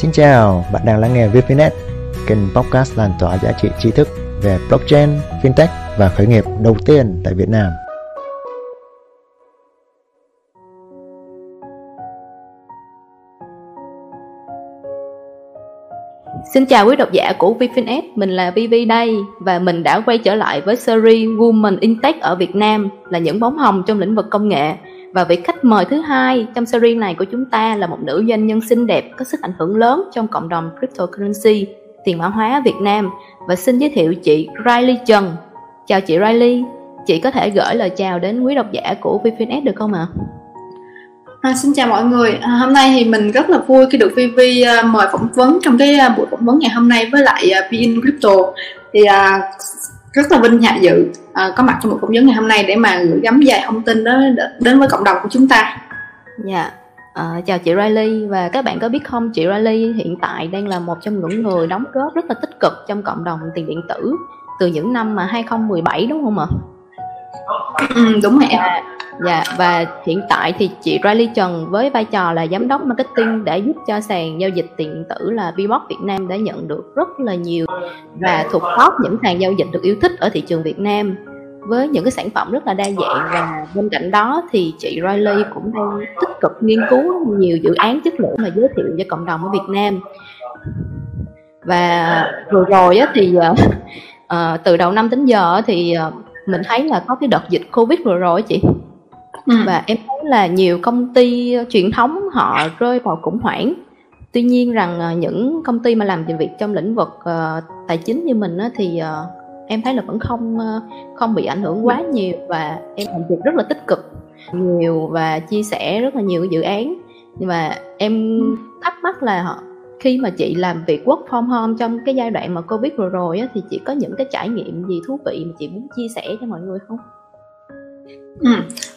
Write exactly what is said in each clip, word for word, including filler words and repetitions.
Xin chào, bạn đang lắng nghe vê ép i nét, kênh podcast lan tỏa giá trị tri thức về blockchain, fintech và khởi nghiệp đầu tiên tại Việt Nam. Xin chào quý độc giả của vê ép i nét, mình là vê vê đây và mình đã quay trở lại với series Women in Tech ở Việt Nam là những bóng hồng trong lĩnh vực công nghệ. Và vị khách mời thứ hai trong series này của chúng ta là một nữ doanh nhân xinh đẹp có sức ảnh hưởng lớn trong cộng đồng cryptocurrency, tiền mã hóa Việt Nam, và xin giới thiệu chị Riley Trần. Chào chị Riley, chị có thể gửi lời chào đến quý độc giả của vê ép i nét được không ạ? À? À, xin chào mọi người, à, hôm nay thì mình rất là vui khi được vê vê à, mời phỏng vấn trong cái à, buổi phỏng vấn ngày hôm nay với lại à, BeInCrypto. Thì à, rất là vinh hạnh dự à, có mặt trong buổi phỏng vấn ngày hôm nay để mà gửi gắm vài thông tin đó đến với cộng đồng của chúng ta. Dạ, yeah. à, chào chị Riley, và các bạn có biết không, chị Riley hiện tại đang là một trong những người đóng góp rất là tích cực trong cộng đồng tiền điện tử từ những năm mà hai không một bảy đúng không ạ? Ừ, đúng rồi. Yeah. Dạ, và hiện tại thì chị Riley Trần với vai trò là giám đốc marketing đã giúp cho sàn giao dịch tiền điện tử là Bibox Việt Nam đã nhận được rất là nhiều và thuộc top những sàn giao dịch được yêu thích ở thị trường Việt Nam với những cái sản phẩm rất là đa dạng. Và bên cạnh đó thì chị Riley cũng đang tích cực nghiên cứu nhiều dự án chất lượng mà giới thiệu cho cộng đồng ở Việt Nam. Và vừa rồi thì uh, từ đầu năm đến giờ thì uh, mình thấy là có cái đợt dịch Covid vừa rồi chị. Ừ. Và em thấy là nhiều công ty truyền thống họ rơi vào khủng hoảng. Tuy nhiên rằng những công ty mà làm việc trong lĩnh vực uh, tài chính như mình á, thì uh, em thấy là vẫn không uh, không bị ảnh hưởng quá nhiều. Và em làm việc rất là tích cực nhiều và chia sẻ rất là nhiều dự án. Nhưng mà em thắc mắc là khi mà chị làm việc work from home trong cái giai đoạn mà Covid vừa rồi á, thì chị có những cái trải nghiệm gì thú vị mà chị muốn chia sẻ cho mọi người không? Ừ.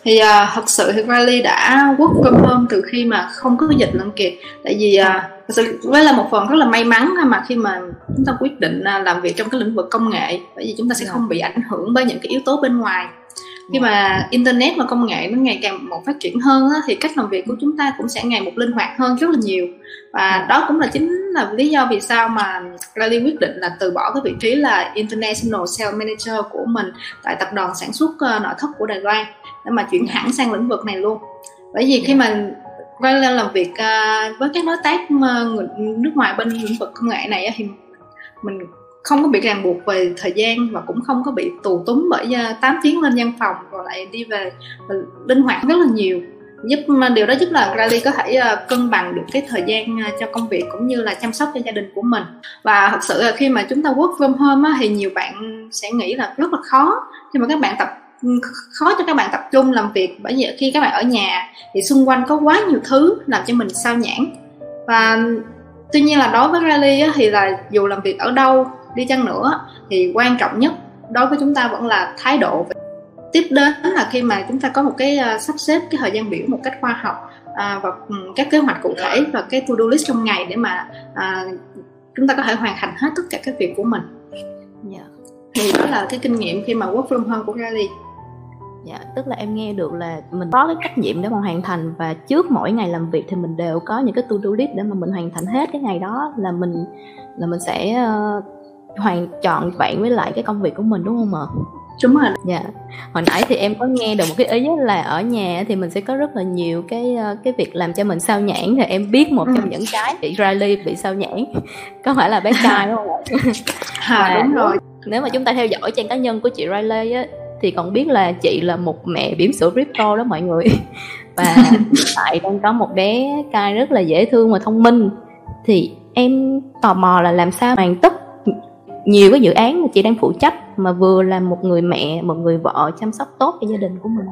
Thì uh, thật sự thì Riley đã work from home từ khi mà không có dịch lận kìa. Tại vì uh, thật sự với là một phần rất là may mắn mà khi mà chúng ta quyết định làm việc trong cái lĩnh vực công nghệ, bởi vì chúng ta sẽ không bị ảnh hưởng bởi những cái yếu tố bên ngoài. Khi mà internet và công nghệ nó ngày càng một phát triển hơn á, thì cách làm việc của chúng ta cũng sẽ ngày một linh hoạt hơn rất là nhiều. Và đó cũng là chính là lý do vì sao mà Riley quyết định là từ bỏ cái vị trí là International Sales Manager của mình tại tập đoàn sản xuất nội thất của Đài Loan để mà chuyển hẳn sang lĩnh vực này luôn. Bởi vì khi mà Riley làm việc với các đối tác người nước ngoài bên lĩnh vực công nghệ này thì mình không có bị ràng buộc về thời gian và cũng không có bị tù túng bởi tám tiếng lên văn phòng rồi lại đi về, linh hoạt rất là nhiều. Giúp điều đó giúp là Riley có thể cân bằng được cái thời gian cho công việc cũng như là chăm sóc cho gia đình của mình. Và thật sự là khi mà chúng ta work from home á, thì nhiều bạn sẽ nghĩ là rất là khó khi mà các bạn tập khó cho các bạn tập trung làm việc, bởi vì khi các bạn ở nhà thì xung quanh có quá nhiều thứ làm cho mình sao nhãng. Và tuy nhiên là đối với Riley á, thì là dù làm việc ở đâu đi chăng nữa thì quan trọng nhất đối với chúng ta vẫn là thái độ. Tiếp đến là khi mà chúng ta có một cái uh, sắp xếp cái thời gian biểu một cách khoa học à, và um, các kế hoạch cụ thể và cái to-do list trong ngày để mà à, chúng ta có thể hoàn thành hết tất cả các việc của mình. Yeah. Thì đó là cái kinh nghiệm khi mà work from home của Riley. Dạ, tức là em nghe được là mình có cái trách nhiệm để mà hoàn thành, và trước mỗi ngày làm việc thì mình đều có những cái to-do list để mà mình hoàn thành hết cái ngày đó, là mình là mình sẽ uh, hoàn chọn bạn với lại cái công việc của mình đúng không ạ? Đúng rồi. Dạ. Hồi nãy thì em có nghe được một cái ý là ở nhà thì mình sẽ có rất là nhiều cái cái việc làm cho mình sao nhãng, thì em biết một trong những cái bị Riley bị sao nhãng có phải là bé trai đúng không ạ? À, đúng rồi. Nếu mà chúng ta theo dõi trang cá nhân của chị Riley á, thì còn biết là chị là một mẹ bỉm sữa crypto đó mọi người. Và hiện tại đang có một bé trai rất là dễ thương và thông minh. Thì em tò mò là làm sao hoàn tất nhiều cái dự án mà chị đang phụ trách mà vừa là một người mẹ, một người vợ chăm sóc tốt cho gia đình của mình.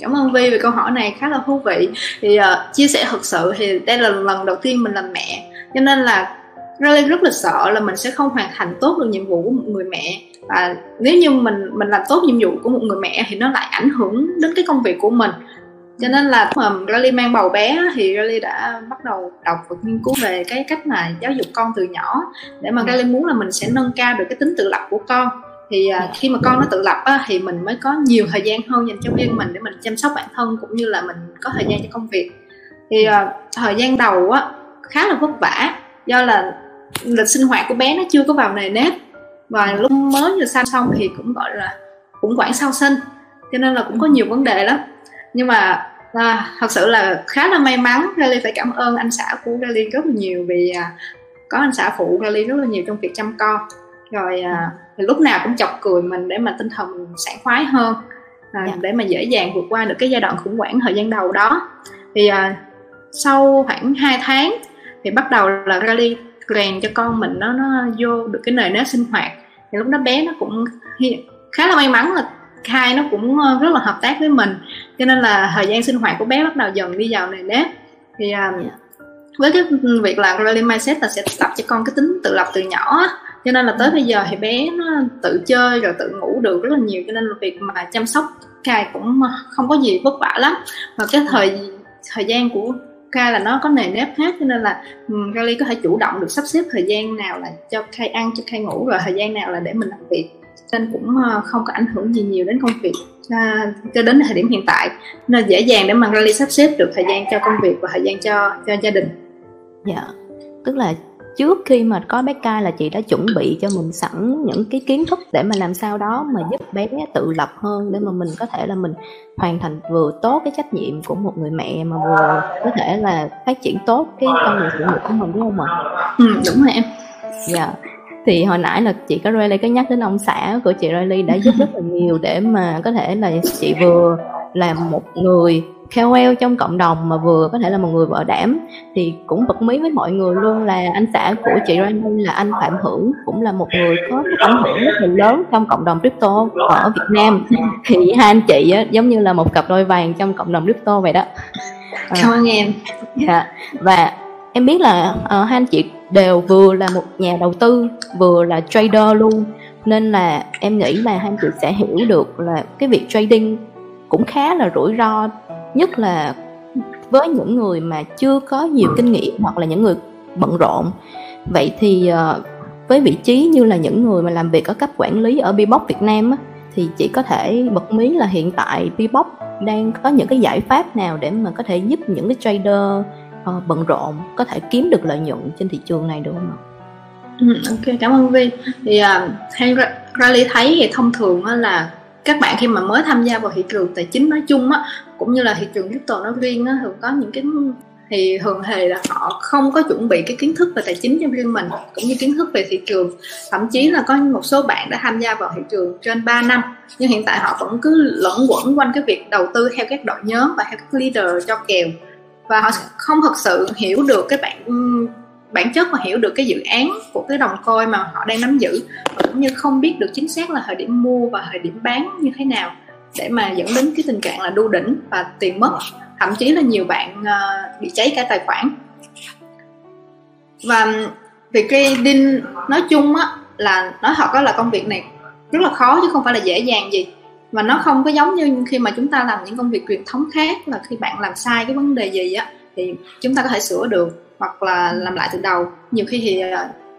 Cảm ơn Vi về câu hỏi này khá là thú vị. Thì uh, chia sẻ thật sự thì đây là lần đầu tiên mình làm mẹ, cho nên là Riley rất là sợ là mình sẽ không hoàn thành tốt được nhiệm vụ của một người mẹ. Và nếu như mình mình làm tốt nhiệm vụ của một người mẹ thì nó lại ảnh hưởng đến cái công việc của mình. Cho nên là mà Riley mang bầu bé thì Riley đã bắt đầu đọc và nghiên cứu về cái cách mà giáo dục con từ nhỏ để mà Riley muốn là mình sẽ nâng cao được cái tính tự lập của con. Thì khi mà con nó tự lập á, thì mình mới có nhiều thời gian hơn dành cho riêng mình để mình chăm sóc bản thân cũng như là mình có thời gian cho công việc. Thì thời gian đầu á, khá là vất vả, do là lịch sinh hoạt của bé nó chưa có vào nề nếp, và lúc mới vừa sanh xong thì cũng gọi là cũng khoảng sau sinh, cho nên là cũng có nhiều vấn đề lắm. Nhưng mà à, thật sự là khá là may mắn. Riley phải cảm ơn anh xã của Riley rất là nhiều, vì à, có anh xã phụ Riley rất là nhiều trong việc chăm con. Rồi à, lúc nào cũng chọc cười mình để mà tinh thần mình sảng khoái hơn, à, yeah. để mà dễ dàng vượt qua được cái giai đoạn khủng hoảng thời gian đầu đó. Thì à, sau khoảng hai tháng thì bắt đầu là Riley rèn cho con mình nó, nó vô được cái nền nếp sinh hoạt. Thì lúc đó bé nó cũng khá là may mắn là Khai nó cũng rất là hợp tác với mình, cho nên là thời gian sinh hoạt của bé bắt đầu dần đi vào nền nếp. Thì um, với cái việc là Riley Mindset là sẽ tập cho con cái tính tự lập từ nhỏ, cho nên là tới bây giờ thì bé nó tự chơi rồi tự ngủ được rất là nhiều, cho nên là việc mà chăm sóc Khai cũng không có gì vất vả lắm. Và cái thời thời gian của Khai là nó có nền nếp hết, cho nên là um, Riley có thể chủ động được sắp xếp thời gian nào là cho Khai ăn, cho Khai ngủ, rồi thời gian nào là để mình làm việc, nên cũng không có ảnh hưởng gì nhiều đến công việc à, cho đến thời điểm hiện tại, nên dễ dàng để mà Riley sắp xếp được thời gian cho công việc và thời gian cho cho gia đình. Dạ, tức là trước khi mà có bé Kai là chị đã chuẩn bị cho mình sẵn những cái kiến thức để mà làm sao đó mà giúp bé tự lập hơn, để mà mình có thể là mình hoàn thành vừa tốt cái trách nhiệm của một người mẹ mà vừa có thể là phát triển tốt cái con người phụ nữ của mình, đúng không ạ? Ừ, đúng rồi em. Dạ. Thì hồi nãy là chị có Riley có nhắc đến ông xã của chị Riley đã giúp rất là nhiều để mà có thể là chị vừa là một người ca o lờ trong cộng đồng mà vừa có thể là một người vợ đảm. Thì cũng bật mí với mọi người luôn là anh xã của chị Riley là anh Phạm Hữu, cũng là một người có ảnh hưởng rất là lớn trong cộng đồng crypto ở Việt Nam. Thì hai anh chị á, giống như là một cặp đôi vàng trong cộng đồng crypto vậy đó. Cảm ơn em. Dạ. Và em biết là uh, hai anh chị đều vừa là một nhà đầu tư, vừa là trader luôn, nên là em nghĩ là hai anh chị sẽ hiểu được là cái việc trading cũng khá là rủi ro, nhất là với những người mà chưa có nhiều kinh nghiệm hoặc là những người bận rộn. Vậy thì uh, với vị trí như là những người mà làm việc ở cấp quản lý ở Bibox Việt Nam á, thì chị có thể bật mí là hiện tại Bibox đang có những cái giải pháp nào để mà có thể giúp những cái trader Ờ, bận rộn có thể kiếm được lợi nhuận trên thị trường này, được không ạ? Ừ, ok, cảm ơn Vi. Thì uh, theo Riley thấy thì thông thường á, là các bạn khi mà mới tham gia vào thị trường tài chính nói chung á, cũng như là thị trường crypto nói riêng á, thường có những cái thì thường thì là họ không có chuẩn bị cái kiến thức về tài chính cho riêng mình, cũng như kiến thức về thị trường. Thậm chí là có một số bạn đã tham gia vào thị trường trên ba năm, nhưng hiện tại họ vẫn cứ lẫn quẩn quanh cái việc đầu tư theo các đội nhóm và theo các leader cho kèo, và họ không thật sự hiểu được cái bản bản chất và hiểu được cái dự án của cái đồng coin mà họ đang nắm giữ, và cũng như không biết được chính xác là thời điểm mua và thời điểm bán như thế nào, để mà dẫn đến cái tình trạng là đu đỉnh và tiền mất, thậm chí là nhiều bạn uh, bị cháy cả tài khoản. Và việc trading nói chung á, là nói thật á, là công việc này rất là khó chứ không phải là dễ dàng gì, mà nó không có giống như khi mà chúng ta làm những công việc truyền thống khác, là khi bạn làm sai cái vấn đề gì á thì chúng ta có thể sửa được hoặc là làm lại từ đầu. Nhiều khi thì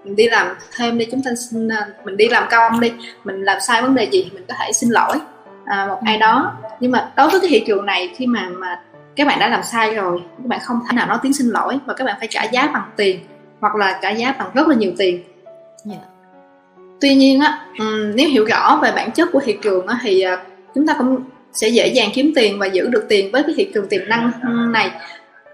mình đi làm thêm đi, chúng ta xin, mình đi làm công đi, mình làm sai vấn đề gì thì mình có thể xin lỗi à, một ai đó. Nhưng mà đối với cái thị trường này, khi mà mà các bạn đã làm sai rồi, các bạn không thể nào nói tiếng xin lỗi, và các bạn phải trả giá bằng tiền, hoặc là trả giá bằng rất là nhiều tiền. Yeah. Tuy nhiên á, nếu hiểu rõ về bản chất của thị trường á, thì chúng ta cũng sẽ dễ dàng kiếm tiền và giữ được tiền với cái thị trường tiềm năng này.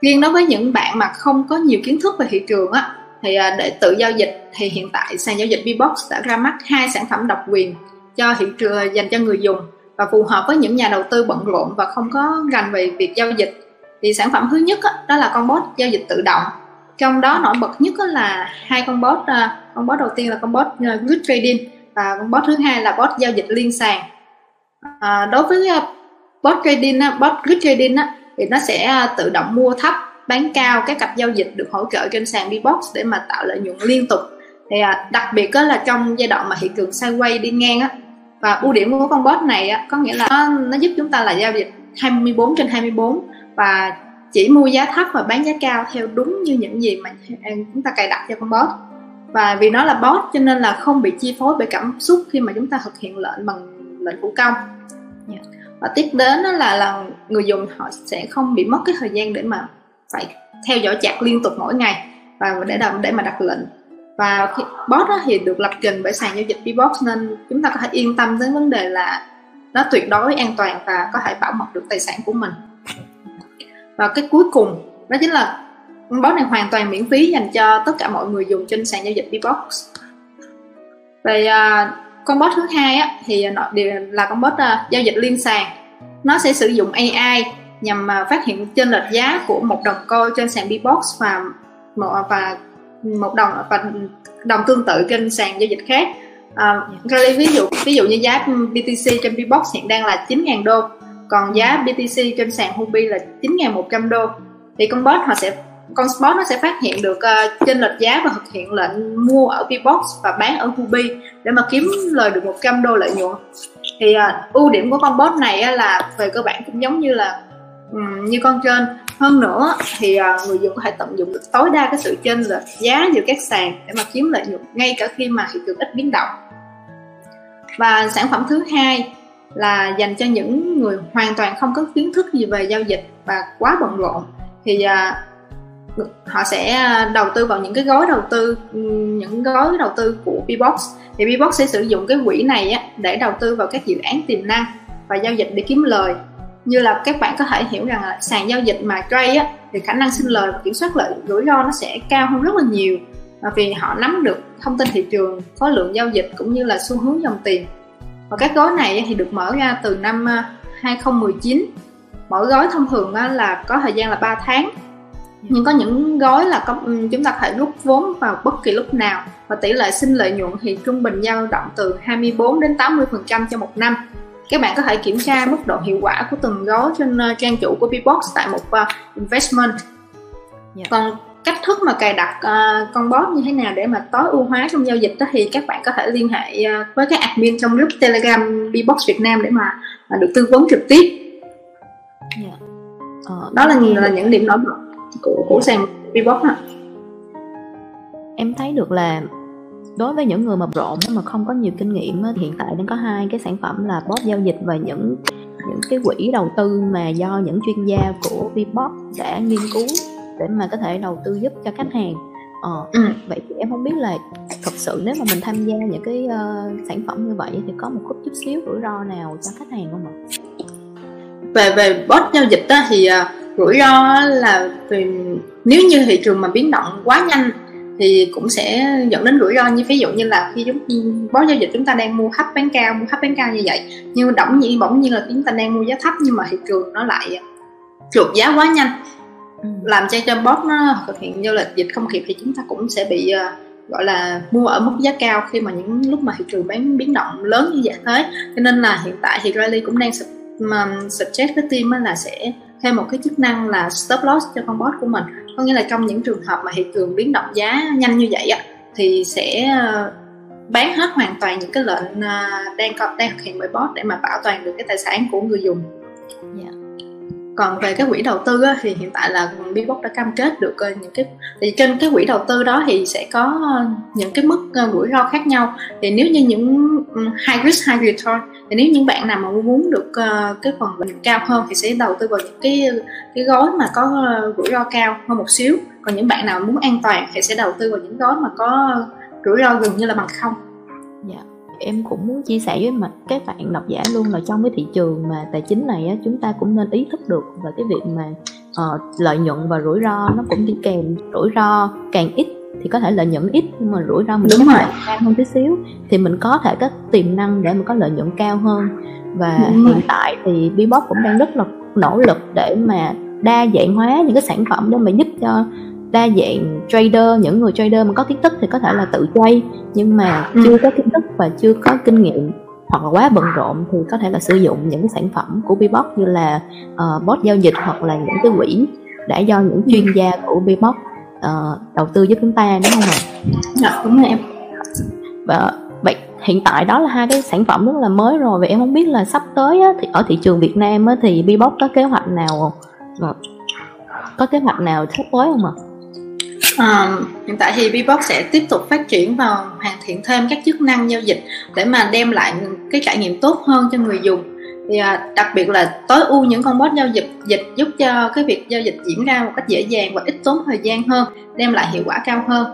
Riêng đối với những bạn mà không có nhiều kiến thức về thị trường á, thì để tự giao dịch thì hiện tại sàn giao dịch Bibox đã ra mắt hai sản phẩm độc quyền cho thị trường dành cho người dùng, và phù hợp với những nhà đầu tư bận rộn và không có rành về việc giao dịch. Thì sản phẩm thứ nhất á, đó là con bot giao dịch tự động. Trong đó nổi bật nhất là hai con bot. Con bot đầu tiên là con bot Good Trading, và con bot thứ hai là bot giao dịch liên sàn. À, đối với bot trading, bot Good Trading thì nó sẽ tự động mua thấp, bán cao các cặp giao dịch được hỗ trợ trên sàn Bibox để mà tạo lợi nhuận liên tục. Thì đặc biệt là trong giai đoạn mà thị trường sideways đi ngang á, và ưu điểm của con bot này có nghĩa là nó, nó giúp chúng ta là giao dịch hai mươi bốn trên hai mươi bốn, và chỉ mua giá thấp và bán giá cao theo đúng như những gì mà chúng ta cài đặt cho con bot. Và vì nó là bot cho nên là không bị chi phối bởi cảm xúc khi mà chúng ta thực hiện lệnh bằng lệnh thủ công. Và tiếp đến đó là, là người dùng họ sẽ không bị mất cái thời gian để mà phải theo dõi chart liên tục mỗi ngày, và để đặt, để mà đặt lệnh. Và bot thì được lập trình bởi sàn giao dịch Bibox, nên chúng ta có thể yên tâm đến vấn đề là nó tuyệt đối an toàn và có thể bảo mật được tài sản của mình. Và cái cuối cùng đó chính là bot này hoàn toàn miễn phí dành cho tất cả mọi người dùng trên sàn giao dịch Bibox. Về con bot thứ hai á, thì là con bot giao dịch liên sàn. Nó sẽ sử dụng a i nhằm phát hiện chênh lệch giá của một đồng coin trên sàn Bibox và và một đồng và đồng tương tự trên sàn giao dịch khác. À, ví dụ ví dụ như giá bê tê xê trên Bibox hiện đang là chín nghìn đô, còn giá bê tê xê trên sàn Huobi là chín nghìn một trăm đô. Thì con bot họ sẽ con bot nó sẽ phát hiện được uh, chênh lệch giá và thực hiện lệnh mua ở Bibox và bán ở Huobi để mà kiếm lời được một trăm đô lợi nhuận. Thì uh, ưu điểm của con bot này uh, là về cơ bản cũng giống như là um, như con trên. Hơn nữa thì uh, người dùng có thể tận dụng được tối đa cái sự chênh lệch giá giữa các sàn để mà kiếm lợi nhuận ngay cả khi mà thị trường ít biến động. Và sản phẩm thứ hai là dành cho những người hoàn toàn không có kiến thức gì về giao dịch và quá bận rộn, thì uh, họ sẽ đầu tư vào những cái gói đầu tư những gói đầu tư của Bibox. Thì Bibox sẽ sử dụng cái quỹ này á, để đầu tư vào các dự án tiềm năng và giao dịch để kiếm lời. Như là các bạn có thể hiểu rằng là sàn giao dịch mà trade á, thì khả năng sinh lời và kiểm soát lợi rủi ro nó sẽ cao hơn rất là nhiều, vì họ nắm được thông tin thị trường, khối lượng giao dịch cũng như là xu hướng dòng tiền. Và các gói này thì được mở ra từ năm hai không một chín. Mỗi gói thông thường là có thời gian là ba tháng, nhưng có những gói là có, chúng ta phải rút vốn vào bất kỳ lúc nào, và tỷ lệ sinh lợi nhuận thì trung bình dao động từ hai mươi bốn đến tám mươi phần trăm cho một năm. Các bạn có thể kiểm tra mức độ hiệu quả của từng gói trên trang chủ của Bibox tại mục uh, Investment. Yeah. Còn cách thức mà cài đặt uh, con bot như thế nào để mà tối ưu hóa trong giao dịch đó, thì các bạn có thể liên hệ uh, với các admin trong group Telegram Bibox Việt Nam để mà uh, được tư vấn trực tiếp. Yeah. Uh, đó là, là những điểm nổi bật của, của yeah. sàn Bibox đó. Em thấy được là đối với những người mà rộn mà không có nhiều kinh nghiệm, hiện tại đang có hai cái sản phẩm là bot giao dịch và những những cái quỹ đầu tư mà do những chuyên gia của Bibox đã nghiên cứu để mà có thể đầu tư giúp cho khách hàng. Ờ, vậy thì em không biết là thật sự nếu mà mình tham gia những cái uh, sản phẩm như vậy thì có một chút chút xíu rủi ro nào cho khách hàng không ạ? Về về bot giao dịch đó, thì uh, rủi ro là vì nếu như thị trường mà biến động quá nhanh thì cũng sẽ dẫn đến rủi ro, như ví dụ như là khi chúng bot giao dịch chúng ta đang mua thấp bán cao, mua thấp bán cao như vậy, nhưng đổng nhiên bỗng nhiên là chúng ta đang mua giá thấp nhưng mà thị trường nó lại trượt giá quá nhanh, làm cho cho bot nó thực hiện giao dịch dịch không kịp, thì chúng ta cũng sẽ bị uh, gọi là mua ở mức giá cao khi mà những lúc mà thị trường bán biến động lớn như vậy thế. Cho nên là hiện tại thì Riley cũng đang suggest với team là sẽ thêm một cái chức năng là stop loss cho con bot của mình, có nghĩa là trong những trường hợp mà thị trường biến động giá nhanh như vậy á, thì sẽ bán hết hoàn toàn những cái lệnh đang đang thực hiện bởi bot để mà bảo toàn được cái tài sản của người dùng. Yeah. Còn về cái quỹ đầu tư á, thì hiện tại là Bibox đã cam kết được những cái, thì trên cái quỹ đầu tư đó thì sẽ có những cái mức rủi ro khác nhau. Thì nếu như những high risk high return, thì nếu những bạn nào mà muốn được cái phần lợi nhuận cao hơn thì sẽ đầu tư vào những cái cái gói mà có rủi ro cao hơn một xíu, còn những bạn nào muốn an toàn thì sẽ đầu tư vào những gói mà có rủi ro gần như là bằng không. Dạ. Em cũng muốn chia sẻ với mặt các bạn độc giả luôn là trong cái thị trường mà tài chính này á, chúng ta cũng nên ý thức được về cái việc mà uh, lợi nhuận và rủi ro nó cũng đi kèm. Rủi ro càng ít thì có thể lợi nhuận ít, nhưng mà rủi ro mình đúng chắc cao hơn tí xíu thì mình có thể có tiềm năng để mà có lợi nhuận cao hơn. Và đúng hiện rồi. Tại thì Bibox cũng đang rất là nỗ lực để mà đa dạng hóa những cái sản phẩm để mà giúp cho đa dạng trader, những người trader mà có kiến thức thì có thể là tự trade, nhưng mà chưa có kiến thức và chưa có kinh nghiệm hoặc là quá bận rộn thì có thể là sử dụng những cái sản phẩm của Bibox như là uh, bot giao dịch hoặc là những cái quỹ đã do những chuyên gia của Bibox uh, đầu tư giúp chúng ta, đúng không ạ? Dạ, đúng rồi em. Và vậy hiện tại đó là hai cái sản phẩm rất là mới rồi. Vậy em không biết là sắp tới á, thì ở thị trường Việt Nam á, thì Bibox có kế hoạch nào có kế hoạch nào sắp tới không ạ? Uh, hiện tại thì Bibox sẽ tiếp tục phát triển và hoàn thiện thêm các chức năng giao dịch để mà đem lại cái trải nghiệm tốt hơn cho người dùng. Thì đặc biệt là tối ưu những con bot giao dịch dịch giúp cho cái việc giao dịch diễn ra một cách dễ dàng và ít tốn thời gian hơn, đem lại hiệu quả cao hơn.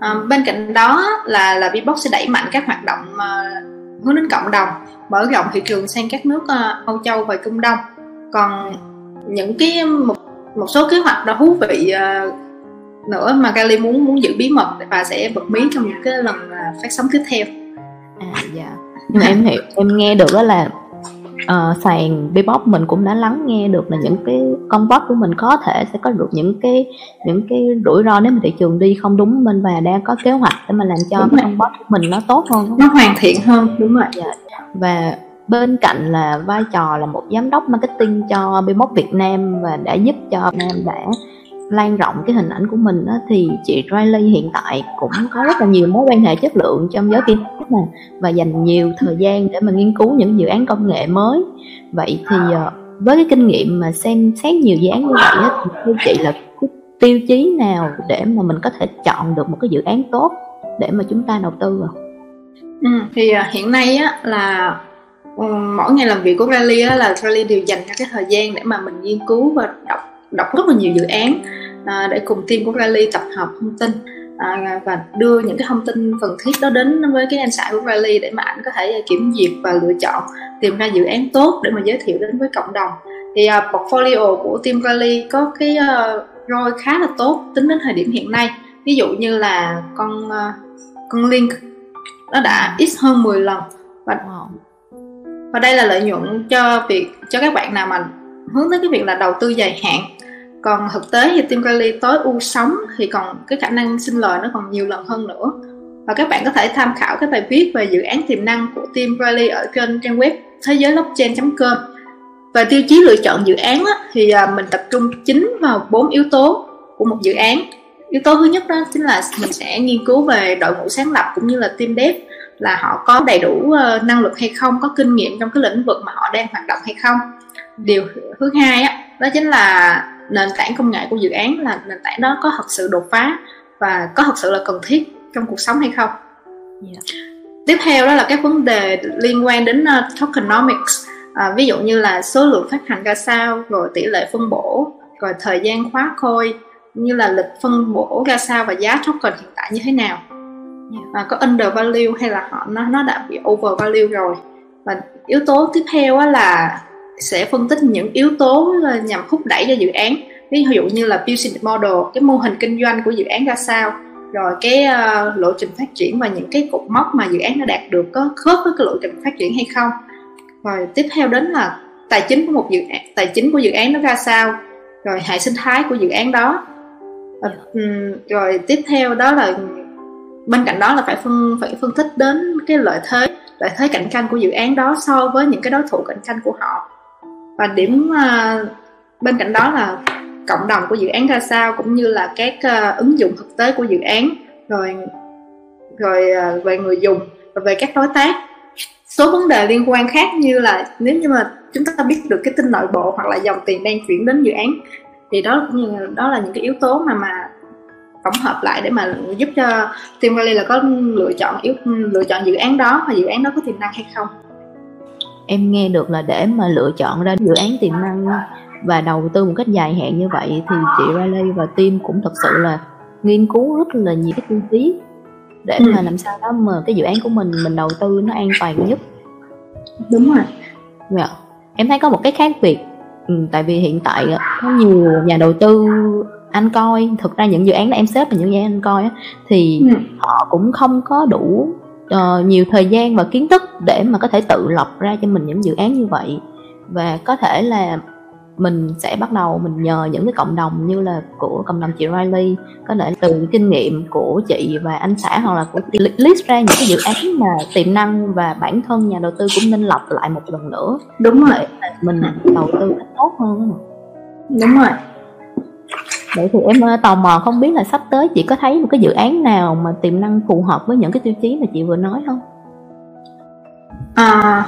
À, bên cạnh đó là là Bibox sẽ đẩy mạnh các hoạt động uh, hướng đến cộng đồng, mở rộng thị trường sang các nước uh, Âu Châu và Trung Đông. Còn những cái một một số kế hoạch đó thú vị uh, nữa mà Kali muốn muốn giữ bí mật và sẽ bật mí trong những cái lần uh, phát sóng tiếp theo. À dạ. Nhưng mà em hiểu, em nghe được đó là Uh, sàn Bibox mình cũng đã lắng nghe được là những cái con bot của mình có thể sẽ có được những cái những cái rủi ro nếu mà thị trường đi không đúng mình, và đang có kế hoạch để mà làm cho cái con bot của mình nó tốt hơn, nó hoàn thiện hơn. Đúng rồi. Dạ. Và bên cạnh là vai trò là một giám đốc marketing cho Bibox Việt Nam và đã giúp cho Việt Nam đã lan rộng cái hình ảnh của mình đó, thì chị Riley hiện tại cũng có rất là nhiều mối quan hệ chất lượng trong giới kinh tế mà, và dành nhiều thời gian để mà nghiên cứu những dự án công nghệ mới. Vậy thì với cái kinh nghiệm mà xem xét nhiều dự án như vậy đó, thì chị là cái tiêu chí nào để mà mình có thể chọn được một cái dự án tốt để mà chúng ta đầu tư vào? Ừ, thì hiện nay á, là mỗi ngày làm việc của Riley á, là Riley đều dành ra cái thời gian để mà mình nghiên cứu và đọc đọc rất là nhiều dự án à, để cùng team của Riley tập hợp thông tin à, và đưa những cái thông tin cần thiết đó đến với cái insight của Riley để mà anh có thể kiểm duyệt và lựa chọn tìm ra dự án tốt để mà giới thiệu đến với cộng đồng. Thì à, portfolio của team Riley có cái uh, roi khá là tốt tính đến thời điểm hiện nay. Ví dụ như là con uh, con link nó đã ít hơn mười lần, và và đây là lợi nhuận cho việc cho các bạn nào mà hướng tới cái việc là đầu tư dài hạn. Còn thực tế thì team Riley tối ưu sống thì còn cái khả năng sinh lời nó còn nhiều lần hơn nữa. Và các bạn có thể tham khảo các bài viết về dự án tiềm năng của team Riley ở trên trang web thế giới blockchain chấm com. Và tiêu chí lựa chọn dự án á, thì mình tập trung chính vào bốn yếu tố của một dự án. Yếu tố thứ nhất đó chính là mình sẽ nghiên cứu về đội ngũ sáng lập cũng như là team dev, là họ có đầy đủ năng lực hay không, có kinh nghiệm trong cái lĩnh vực mà họ đang hoạt động hay không. Điều thứ hai á, đó chính là nền tảng công nghệ của dự án, là nền tảng đó có thật sự đột phá và có thật sự là cần thiết trong cuộc sống hay không. Yeah. Tiếp theo đó là các vấn đề liên quan đến uh, tokenomics, à, ví dụ như là số lượng phát hành ra sao, rồi tỷ lệ phân bổ, rồi thời gian khóa khôi, như là lịch phân bổ ra sao và giá token hiện tại như thế nào. À, có under value hay là họ nó, nó đã bị over value rồi. Và yếu tố tiếp theo á, là sẽ phân tích những yếu tố nhằm thúc đẩy cho dự án, ví dụ như là business model, cái mô hình kinh doanh của dự án ra sao, rồi cái uh, lộ trình phát triển và những cái cột mốc mà dự án đã đạt được có khớp với cái lộ trình phát triển hay không. Rồi tiếp theo đến là tài chính của một dự án, tài chính của dự án nó ra sao, rồi hệ sinh thái của dự án đó. Uh, rồi tiếp theo đó là bên cạnh đó là phải phân phải phân tích đến cái lợi thế lợi thế cạnh tranh của dự án đó so với những cái đối thủ cạnh tranh của họ. Và điểm uh, bên cạnh đó là cộng đồng của dự án ra sao, cũng như là các uh, ứng dụng thực tế của dự án, rồi rồi uh, về người dùng và về các đối tác. Số vấn đề liên quan khác như là nếu như mà chúng ta biết được cái tin nội bộ hoặc là dòng tiền đang chuyển đến dự án, thì đó đó là những cái yếu tố mà mà tổng hợp lại để mà giúp cho team Riley là có lựa chọn yếu lựa chọn dự án đó, và dự án đó có tiềm năng hay không. Em nghe được là để mà lựa chọn ra dự án tiềm năng và đầu tư một cách dài hạn như vậy thì chị Riley và team cũng thật sự là nghiên cứu rất là nhiều cái tiêu chí để ừ. mà làm sao đó mà cái dự án của mình mình đầu tư nó an toàn nhất. Đúng rồi. Dạ. Em thấy có một cái khác biệt, ừ, tại vì hiện tại có nhiều nhà đầu tư anh coi, thực ra những dự án đó em xếp vào những dự án anh coi á, thì ừ. họ cũng không có đủ Uh, nhiều thời gian và kiến thức để mà có thể tự lọc ra cho mình những dự án như vậy. Và có thể là mình sẽ bắt đầu mình nhờ những cái cộng đồng như là của cộng đồng chị Riley, có thể từ kinh nghiệm của chị và anh xã, hoặc là của list ra những cái dự án mà tiềm năng, và bản thân nhà đầu tư cũng nên lọc lại một lần nữa. Đúng rồi, mình đầu tư cách tốt hơn. Đúng rồi. Vậy thì em tò mò không biết là sắp tới chị có thấy một cái dự án nào mà tiềm năng phù hợp với những cái tiêu chí mà chị vừa nói không? À,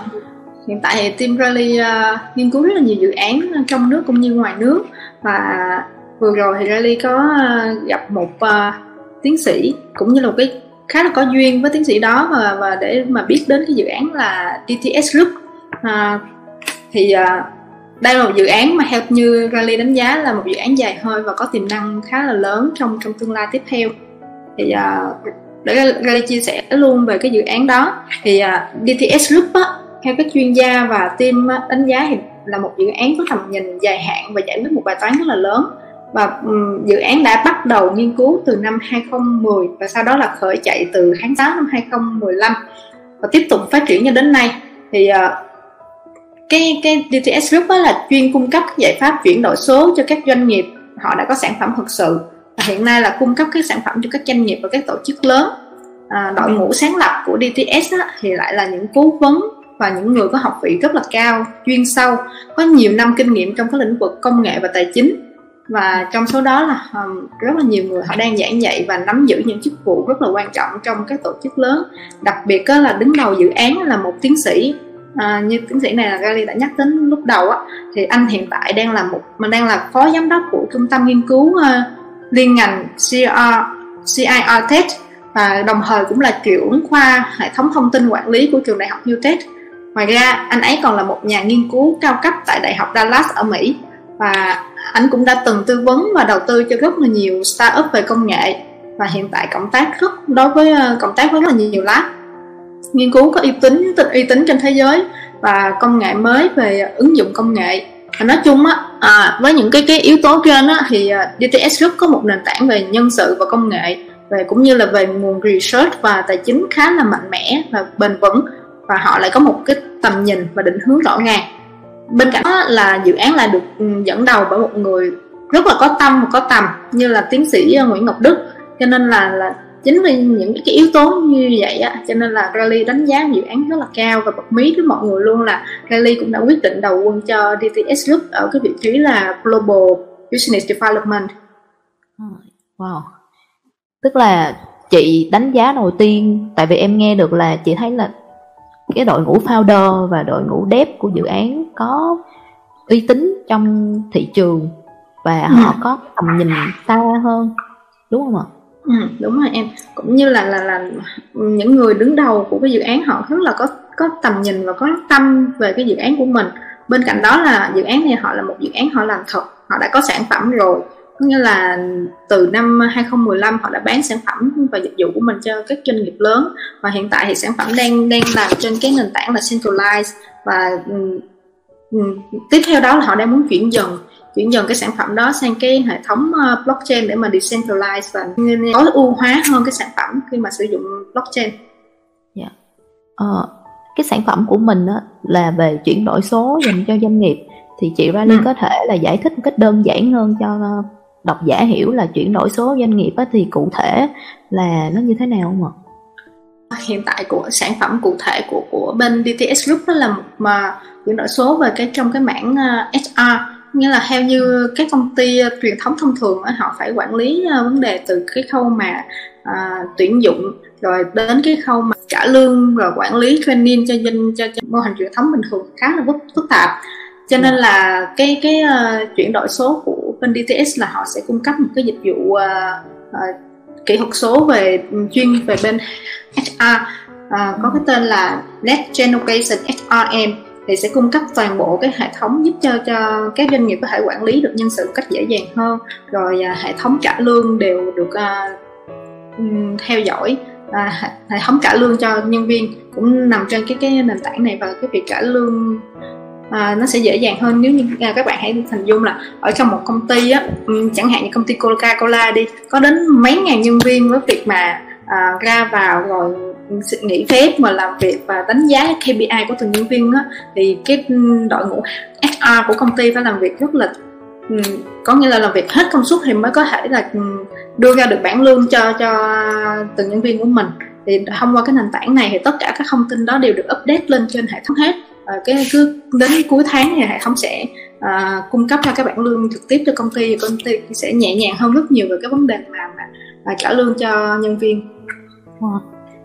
hiện tại thì team Riley uh, nghiên cứu rất là nhiều dự án trong nước cũng như ngoài nước. Và vừa rồi thì Riley có uh, gặp một uh, tiến sĩ, cũng như là một cái khá là có duyên với tiến sĩ đó, và, và để mà biết đến cái dự án là đê tê ét Group. Uh, Thì uh, đây là một dự án mà theo như Riley đánh giá là một dự án dài hơi và có tiềm năng khá là lớn trong trong tương lai tiếp theo. Thì uh, để Riley chia sẻ luôn về cái dự án đó. Thì uh, đê tê ét Group á, theo các chuyên gia và team đánh giá thì là một dự án có tầm nhìn dài hạn và giải quyết một bài toán rất là lớn. Và um, dự án đã bắt đầu nghiên cứu từ năm hai không một không và sau đó là khởi chạy từ tháng tám năm hai không một lăm và tiếp tục phát triển cho đến nay. Thì uh, cái, cái đê tê ét Group là chuyên cung cấp các giải pháp chuyển đổi số cho các doanh nghiệp họ đã có sản phẩm thực sự, và hiện nay là cung cấp các sản phẩm cho các doanh nghiệp và các tổ chức lớn. À, đội ngũ sáng lập của đê tê ét á, thì lại là những cố vấn và những người có học vị rất là cao, chuyên sâu, có nhiều năm kinh nghiệm trong các lĩnh vực công nghệ và tài chính. Và trong số đó là um, rất là nhiều người họ đang giảng dạy và nắm giữ những chức vụ rất là quan trọng trong các tổ chức lớn. Đặc biệt á, là đứng đầu dự án là một tiến sĩ. À, như tiến sĩ này là Riley đã nhắc đến lúc đầu á, thì anh hiện tại đang là một mình đang là phó giám đốc của trung tâm nghiên cứu uh, liên ngành C I R Tech và đồng thời cũng là trưởng khoa hệ thống thông tin quản lý của trường đại học New Tech. Ngoài ra anh ấy còn là một nhà nghiên cứu cao cấp tại đại học Dallas ở Mỹ, và anh cũng đã từng tư vấn và đầu tư cho rất là nhiều startup về công nghệ, và hiện tại cộng tác rất đối với cộng tác rất là nhiều lab nghiên cứu có uy tín uy tín trên thế giới và công nghệ mới về ứng dụng công nghệ. Và nói chung á, à, với những cái cái yếu tố trên á, thì đê tê ét Group có một nền tảng về nhân sự và công nghệ, về cũng như là về nguồn research và tài chính khá là mạnh mẽ và bền vững, và họ lại có một cái tầm nhìn và định hướng rõ ràng. Bên cạnh đó là dự án lại được dẫn đầu bởi một người rất là có tâm và có tầm như là tiến sĩ Nguyễn Ngọc Đức, cho nên là, là chính vì những cái yếu tố như vậy á, cho nên là Riley đánh giá dự án rất là cao và bật mí với mọi người luôn là Riley cũng đã quyết định đầu quân cho đê tê ét Group ở cái vị trí là Global Business Development. Wow. Tức là chị đánh giá đầu tiên, tại vì em nghe được là chị thấy là cái đội ngũ founder và đội ngũ dev của dự án có uy tín trong thị trường và ừ. họ có tầm nhìn xa hơn, đúng không ạ? Ừ, đúng rồi em, cũng như là, là là những người đứng đầu của cái dự án họ rất là có có tầm nhìn và có tâm về cái dự án của mình. Bên cạnh đó là dự án này họ là một dự án họ làm thật, họ đã có sản phẩm rồi, có nghĩa là từ năm hai không một lăm họ đã bán sản phẩm và dịch vụ của mình cho các doanh nghiệp lớn, và hiện tại thì sản phẩm đang đang làm trên cái nền tảng là centralized, và um, um, tiếp theo đó là họ đang muốn chuyển dần chuyển dần cái sản phẩm đó sang cái hệ thống blockchain để mà decentralize và tối ưu hóa hơn cái sản phẩm khi mà sử dụng blockchain. Yeah. À, cái sản phẩm của mình á, là về chuyển đổi số dành cho doanh nghiệp, thì chị Riley ừ. có thể là giải thích một cách đơn giản hơn cho độc giả hiểu là chuyển đổi số doanh nghiệp á, thì cụ thể là nó như thế nào không ạ? Hiện tại của sản phẩm cụ thể của của bên đê tê ét Group đó là một mà chuyển đổi số về cái trong cái mảng H R. Nghĩa là theo như các công ty truyền thống thông thường họ phải quản lý vấn đề từ cái khâu mà à, tuyển dụng rồi đến cái khâu mà trả lương rồi quản lý training cho doanh cho, cho mô hình truyền thống bình thường khá là phức tạp. Cho nên là cái cái uh, chuyển đổi số của bên đê tê ét là họ sẽ cung cấp một cái dịch vụ uh, uh, kỹ thuật số về chuyên về bên H R, uh, có cái tên là Net Generation H R M, thì sẽ cung cấp toàn bộ cái hệ thống giúp cho cho các doanh nghiệp có thể quản lý được nhân sự một cách dễ dàng hơn, rồi à, hệ thống trả lương đều được à, theo dõi, à, hệ thống trả lương cho nhân viên cũng nằm trên cái cái nền tảng này, và cái việc trả lương à, nó sẽ dễ dàng hơn. Nếu như à, các bạn hãy hình dung là ở trong một công ty á, chẳng hạn như công ty Coca-Cola đi, có đến mấy ngàn nhân viên với việc mà à, ra vào rồi nghỉ phép mà làm việc và đánh giá K P I của từng nhân viên á, thì cái đội ngũ H R của công ty phải làm việc rất là, có nghĩa là làm việc hết công suất thì mới có thể là đưa ra được bảng lương cho cho từng nhân viên của mình. Thì thông qua cái nền tảng này thì tất cả các thông tin đó đều được update lên trên hệ thống hết. À, cái cứ đến cuối tháng thì hệ thống sẽ à, cung cấp ra cái bảng lương trực tiếp cho công ty, thì công ty sẽ nhẹ nhàng hơn rất nhiều về cái vấn đề mà, mà, mà trả lương cho nhân viên. Wow.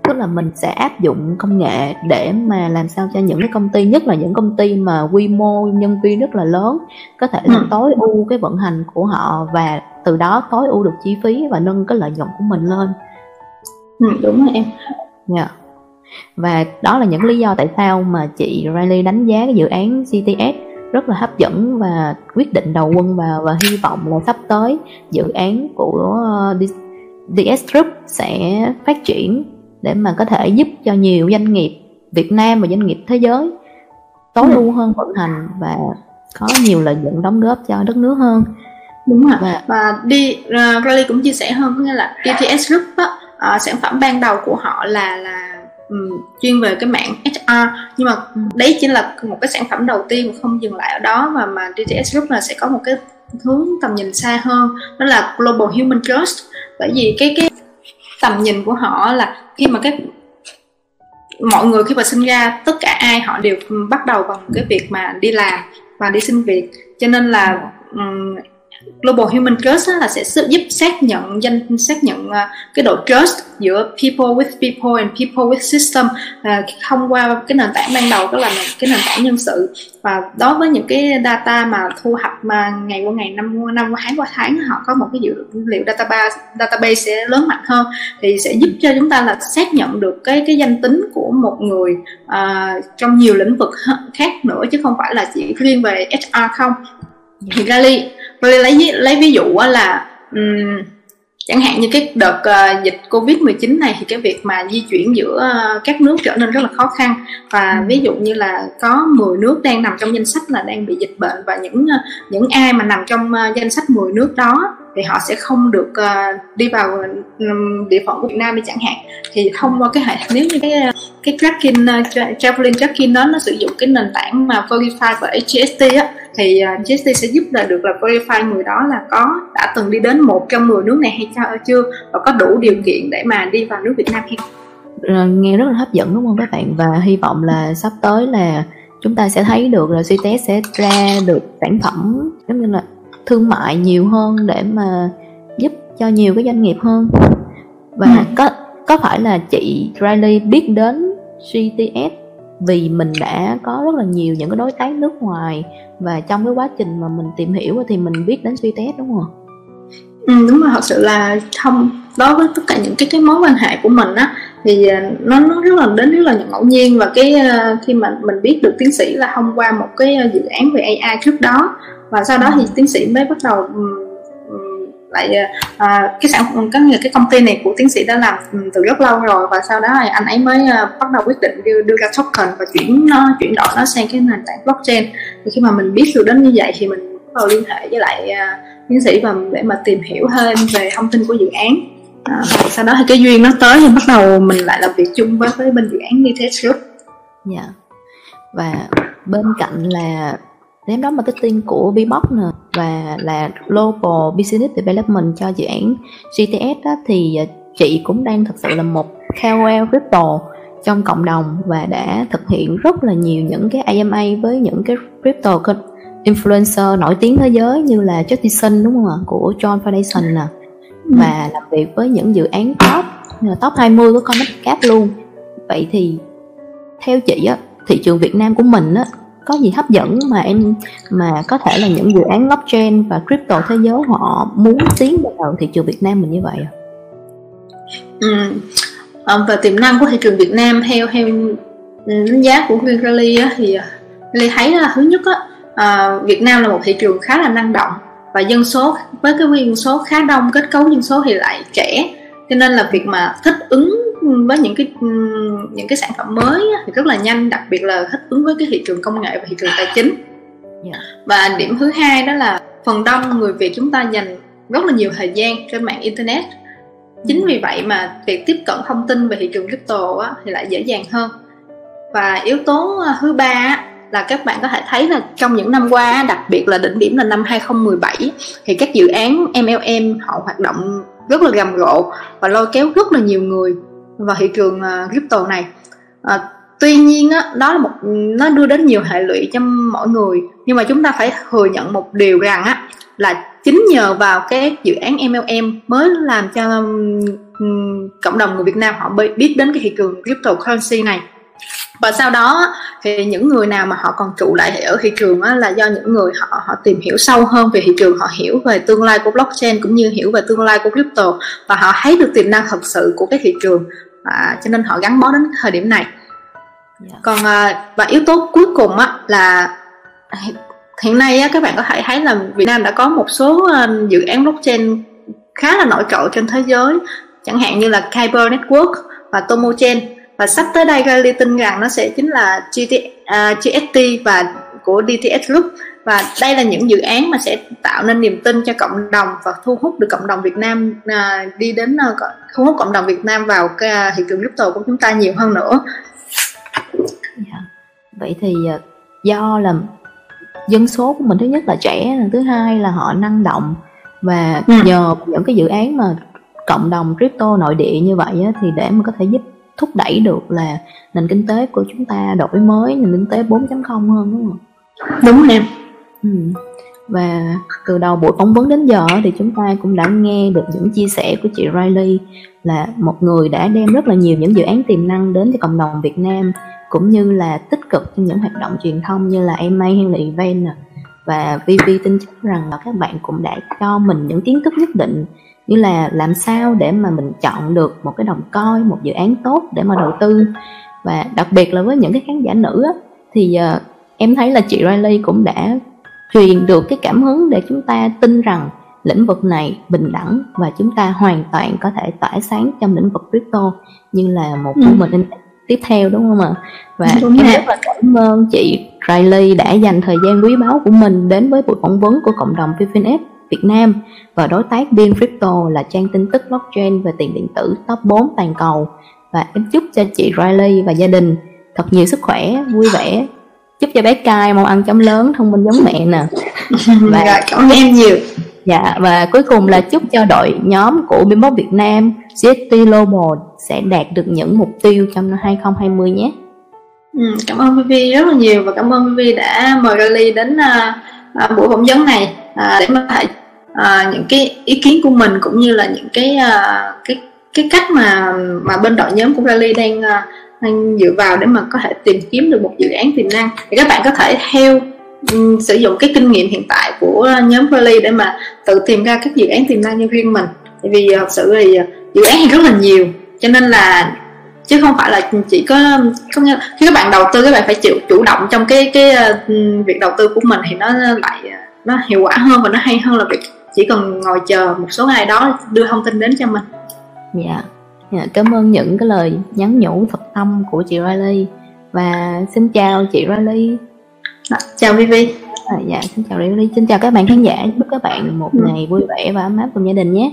Tức là mình sẽ áp dụng công nghệ để mà làm sao cho những cái công ty, nhất là những công ty mà quy mô nhân viên rất là lớn, có thể là ừ. tối ưu cái vận hành của họ và từ đó tối ưu được chi phí và nâng cái lợi nhuận của mình lên. Ừ, đúng rồi em. Dạ. Yeah. Và đó là những lý do tại sao mà chị Riley đánh giá cái dự án xê tê ét rất là hấp dẫn và quyết định đầu quân vào, và hy vọng là sắp tới dự án của đê tê ét Group sẽ phát triển để mà có thể giúp cho nhiều doanh nghiệp Việt Nam và doanh nghiệp thế giới tối ưu hơn vận hành và có nhiều lợi nhuận đóng góp cho đất nước hơn. Đúng rồi. Và, và đi uh, Riley cũng chia sẻ hơn, nghĩa là đê tê ét Group á, uh, sản phẩm ban đầu của họ là là Um, chuyên về cái mảng hát rờ, nhưng mà đấy chính là một cái sản phẩm đầu tiên mà không dừng lại ở đó, và mà đê tê ét Group là sẽ có một cái hướng tầm nhìn xa hơn, đó là Global Human Trust. Bởi vì cái cái tầm nhìn của họ là khi mà cái mọi người khi mà sinh ra, tất cả ai họ đều bắt đầu bằng cái việc mà đi làm và đi xin việc, cho nên là um, Global Human Trust là sẽ giúp xác nhận danh xác nhận cái độ trust giữa people with people and people with system, à, thông qua cái nền tảng ban đầu đó là cái nền tảng nhân sự. Và đối với những cái data mà thu thập mà ngày qua ngày, năm qua năm, tháng qua tháng, họ có một cái dữ liệu database database sẽ lớn mạnh hơn, thì sẽ giúp cho chúng ta là xác nhận được cái cái danh tính của một người à, trong nhiều lĩnh vực khác nữa, chứ không phải là chỉ riêng về hát rờ không. Thì Riley lấy lấy ví dụ là um, chẳng hạn như cái đợt uh, dịch covid mười chín này, thì cái việc mà di chuyển giữa uh, các nước trở nên rất là khó khăn, và ví dụ như là có mười nước đang nằm trong danh sách là đang bị dịch bệnh, và những uh, những ai mà nằm trong uh, danh sách mười nước đó thì họ sẽ không được uh, đi vào um, địa phận của Việt Nam đi chẳng hạn. Thì thông qua cái hệ nếu như cái cái tracking uh, tra- traveling tracking đó nó sử dụng cái nền tảng mà verify bởi giê ét tê á, thì giê ét tê sẽ giúp là được là verify người đó là có đã từng đi đến một trong mười nước này hay chưa, và có đủ điều kiện để mà đi vào nước Việt Nam hay không. Nghe rất là hấp dẫn đúng không các bạn? Và hy vọng là sắp tới là chúng ta sẽ thấy được là xê tê ét sẽ ra được sản phẩm giống như là thương mại nhiều hơn để mà giúp cho nhiều cái doanh nghiệp hơn. Và ừ. có có phải là chị Riley biết đến xê tê ét vì mình đã có rất là nhiều những cái đối tác nước ngoài, và trong cái quá trình mà mình tìm hiểu thì mình biết đến xê tê ét đúng không? Ừ, đúng rồi, thật sự là thông đối với tất cả những cái cái mối quan hệ của mình á, thì nó nó rất là đến rất là ngẫu nhiên. Và cái khi mà mình biết được tiến sĩ là thông qua một cái dự án về a i trước đó, và sau đó thì tiến sĩ mới bắt đầu lại à, cái sản cái, cái công ty này của tiến sĩ đã làm từ rất lâu rồi, và sau đó anh ấy mới uh, bắt đầu quyết định đưa, đưa ra token và chuyển nó chuyển đổi nó sang cái nền tảng blockchain. Thì khi mà mình biết được đến như vậy thì mình bắt đầu liên hệ với lại uh, tiến sĩ và để mà tìm hiểu hơn về thông tin của dự án. À, sau đó thì cái duyên nó tới, thì bắt đầu mình lại làm việc chung với, với bên dự án đê tê ét Group. Dạ. Và bên cạnh là ném đó marketing của Bibox nè, và là Global Business Development cho dự án xê tê ét á, thì chị cũng đang thực sự là một ca o lờ crypto trong cộng đồng, và đã thực hiện rất là nhiều những cái a em a với những cái crypto influencer nổi tiếng thế giới như là Justin đúng không ạ, của Tron Foundation nè, và làm việc với những dự án top top hai mươi của CoinMarketCap luôn. Vậy thì theo chị á, thị trường Việt Nam của mình á có gì hấp dẫn mà em mà có thể là những dự án blockchain và crypto thế giới họ muốn tiến vào thị trường Việt Nam mình như vậy ạ? Ừ. Và tiềm năng của thị trường Việt Nam theo theo đánh giá của Riley thì Riley thấy là thứ nhất á, Việt Nam là một thị trường khá là năng động, và dân số với cái dân số khá đông, kết cấu dân số thì lại trẻ, cho nên là việc mà thích ứng với những cái những cái sản phẩm mới thì rất là nhanh, đặc biệt là thích ứng với cái thị trường công nghệ và thị trường tài chính. Yeah. Và điểm thứ hai đó là phần đông người Việt chúng ta dành rất là nhiều thời gian trên mạng internet, chính vì vậy mà việc tiếp cận thông tin về thị trường crypto thì lại dễ dàng hơn. Và yếu tố thứ ba là các bạn có thể thấy là trong những năm qua, đặc biệt là đỉnh điểm là năm hai không một bảy, thì các dự án em lờ em họ hoạt động rất là rầm rộ và lôi kéo rất là nhiều người vào thị trường uh, crypto này. Uh, tuy nhiên á, đó là một nó đưa đến nhiều hệ lụy cho mọi người, nhưng mà chúng ta phải thừa nhận một điều rằng á, là chính nhờ vào cái dự án em lờ em mới làm cho um, cộng đồng người Việt Nam họ biết đến cái thị trường cryptocurrency này. Và sau đó thì những người nào mà họ còn trụ lại ở thị trường á, là do những người họ họ tìm hiểu sâu hơn về thị trường, họ hiểu về tương lai của blockchain cũng như hiểu về tương lai của crypto, và họ thấy được tiềm năng thật sự của cái thị trường. à, cho nên họ gắn bó đến thời điểm này. Yeah. Còn à, và yếu tố cuối cùng á, là hiện nay á, các bạn có thể thấy là Việt Nam đã có một số dự án blockchain khá là nổi trội trên thế giới, chẳng hạn như là Kyber Network và TomoChain, và sắp tới đây Riley tin rằng nó sẽ chính là giê tê, uh, giê ét tê và của đê tê ét Group, và đây là những dự án mà sẽ tạo nên niềm tin cho cộng đồng và thu hút được cộng đồng Việt Nam uh, đi đến uh, thu hút cộng đồng Việt Nam vào uh, thị trường crypto của chúng ta nhiều hơn nữa. Yeah. Vậy thì uh, do là dân số của mình thứ nhất là trẻ, thứ hai là họ năng động, và ừ. nhờ những cái dự án mà cộng đồng crypto nội địa như vậy á, thì để mà có thể giúp thúc đẩy được là nền kinh tế của chúng ta đổi mới nền kinh tế bốn chấm không hơn, đúng không? Đúng em. Ừ. Và từ đầu buổi phỏng vấn đến giờ thì chúng ta cũng đã nghe được những chia sẻ của chị Riley, là một người đã đem rất là nhiều những dự án tiềm năng đến cho cộng đồng Việt Nam, cũng như là tích cực trong những hoạt động truyền thông như là em a hay là event. Và vê vê tin chắc rằng là các bạn cũng đã cho mình những kiến thức nhất định, như là làm sao để mà mình chọn được một cái đồng coin, một dự án tốt để mà đầu tư. Và đặc biệt là với những cái khán giả nữ á, thì uh, em thấy là chị Riley cũng đã truyền được cái cảm hứng để chúng ta tin rằng lĩnh vực này bình đẳng và chúng ta hoàn toàn có thể tỏa sáng trong lĩnh vực crypto như là một ừ. mô hình tiếp theo, đúng không ạ? Và đúng em rất là cảm ơn chị Riley đã dành thời gian quý báu của mình đến với buổi phỏng vấn của cộng đồng VFINET Việt Nam và đối tác BeInCrypto, là trang tin tức blockchain về tiền điện tử top bốn toàn cầu. Và em chúc cho chị Riley và gia đình thật nhiều sức khỏe, vui vẻ, chúc cho bé Kai mau ăn chóng lớn, thông minh giống mẹ nè. Và rồi, cảm ơn em nhiều. Dạ, và cuối cùng là chúc cho đội nhóm của Bibox Việt Nam giê ét tê Global sẽ đạt được những mục tiêu trong năm hai không hai không nhé. Ừ, cảm ơn Vivi rất là nhiều, và cảm ơn Vivi đã mời Riley đến uh, buổi phỏng vấn này uh, để mà thấy uh, những cái ý kiến của mình, cũng như là những cái uh, cái cái cách mà mà bên đội nhóm của Riley đang, uh, đang dựa vào để mà có thể tìm kiếm được một dự án tiềm năng. Thì các bạn có thể theo um, sử dụng cái kinh nghiệm hiện tại của nhóm Riley để mà tự tìm ra các dự án tiềm năng như riêng mình. Tại vì uh, thật sự thì uh, dự án thì rất là nhiều, cho nên là chứ không phải là chỉ có, có nghĩa là khi các bạn đầu tư các bạn phải chịu chủ động trong cái cái uh, việc đầu tư của mình, thì nó lại nó hiệu quả hơn và nó hay hơn là việc chỉ cần ngồi chờ một số ai đó đưa thông tin đến cho mình. Dạ, yeah. yeah. Cảm ơn những cái lời nhắn nhủ thật tâm của chị Riley, và xin chào chị Riley. Đó, chào Vivi. À, dạ, xin chào Riley, xin chào các bạn khán giả, chúc các bạn một ừ. ngày vui vẻ và ấm áp cùng gia đình nhé.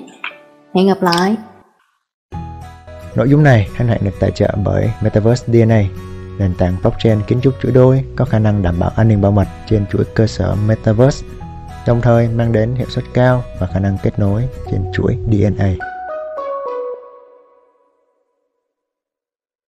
Hẹn gặp lại. Nội dung này hân hạnh được tài trợ bởi MetaVerse đê en a, nền tảng blockchain kiến trúc chuỗi đôi có khả năng đảm bảo an ninh bảo mật trên chuỗi cơ sở MetaVerse, đồng thời mang đến hiệu suất cao và khả năng kết nối trên chuỗi đê en a.